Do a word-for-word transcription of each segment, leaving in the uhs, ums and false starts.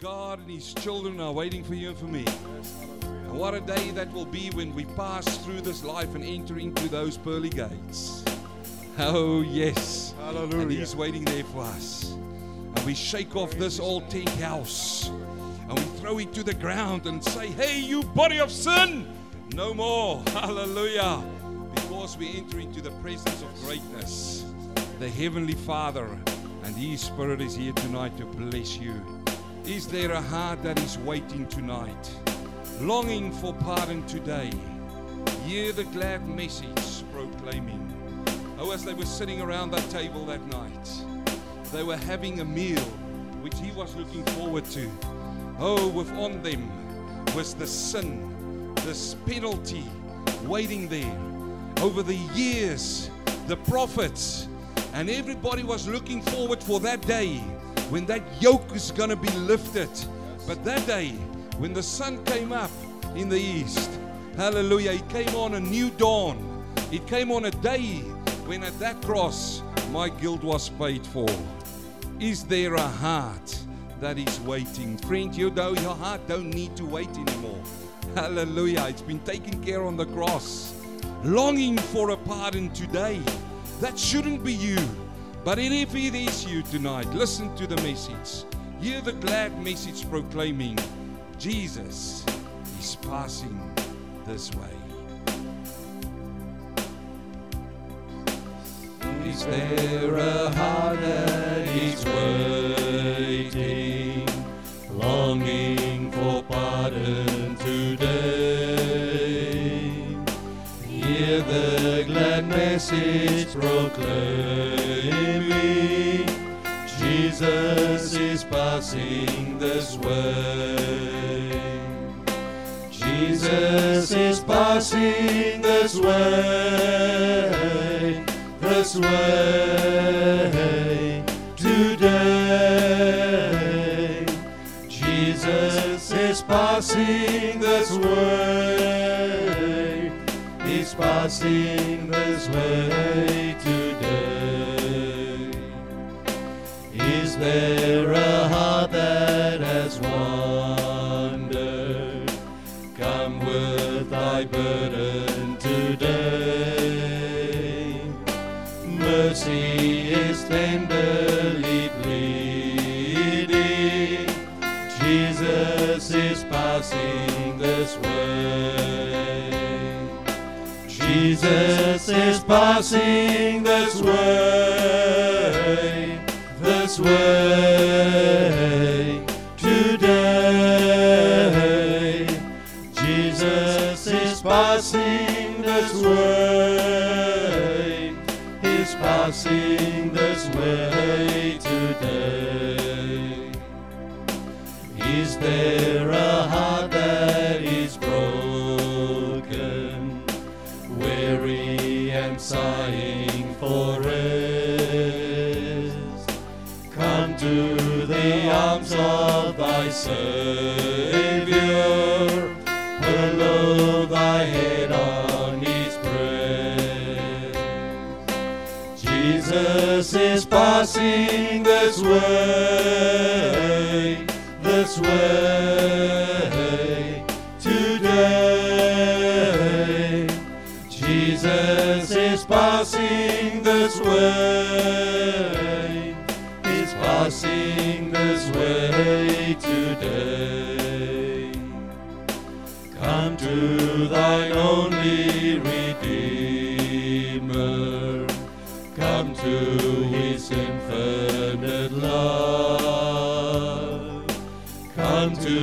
God and His children are waiting for you and for me. And what a day that will be when we pass through this life and enter into those pearly gates. Oh yes. Hallelujah. And He's waiting there for us. And we shake off this old tent house and we throw it to the ground and say, hey, you body of sin, no more. Hallelujah. Because we enter into the presence of greatness. The Heavenly Father and His Spirit is here tonight to bless you. Is there a heart that is waiting tonight, longing for pardon today? Hear the glad message proclaiming. Oh, as they were sitting around that table that night, they were having a meal which He was looking forward to. Oh, with on them was the sin, this penalty waiting there. Over the years, the prophets, and everybody was looking forward for that day when that yoke is going to be lifted. But that day, when the sun came up in the east, hallelujah, it came on a new dawn. It came on a day when at that cross, my guilt was paid for. Is there a heart that is waiting? Friend, you know, your heart don't need to wait anymore. Hallelujah, it's been taken care on the cross. Longing for a pardon today. That shouldn't be you, but if it is you tonight, listen to the message. Hear the glad message proclaiming, Jesus is passing this way. Is there a heart that is waiting, longing for pardon today? Hear the glad message proclaiming, Jesus is passing this way. Jesus is passing this way, this way, today. Jesus is passing this way, He's passing this way today. Is there a heart that has wandered? Come with thy burden today. Mercy is tenderly pleading. Jesus is passing this way. Jesus is passing this way, this way, today. Jesus is passing this way, He's passing this way today. Is there a heart that is broken? Weary and sighing for rest, come to the arms of thy Savior, pillow thy head on His breast. Jesus is passing this way, this way, today. Jesus is passing this way, He's passing this way today. Come to thine only Redeemer, come to His infinite love, come to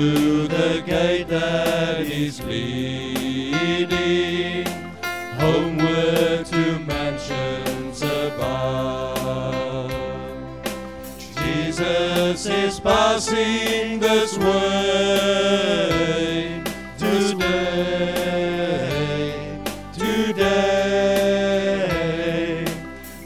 the gate that is leading homeward to mansions above. Jesus is passing this way today, today.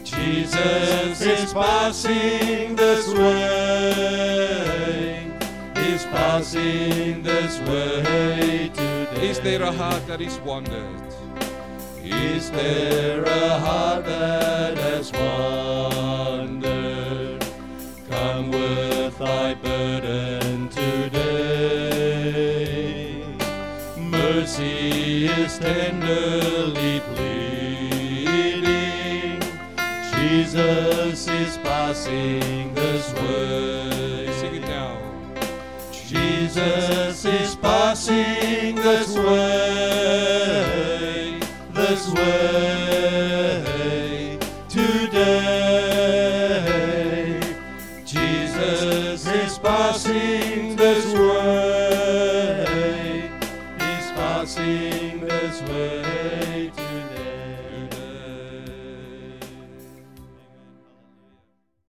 Jesus is passing this way, is passing this way today. Is there a heart that is wandered? Is there a heart that has wandered? Come with thy burden today. is tenderly pleading. Jesus is passing this way. Sing it down. Jesus is passing this way, this way.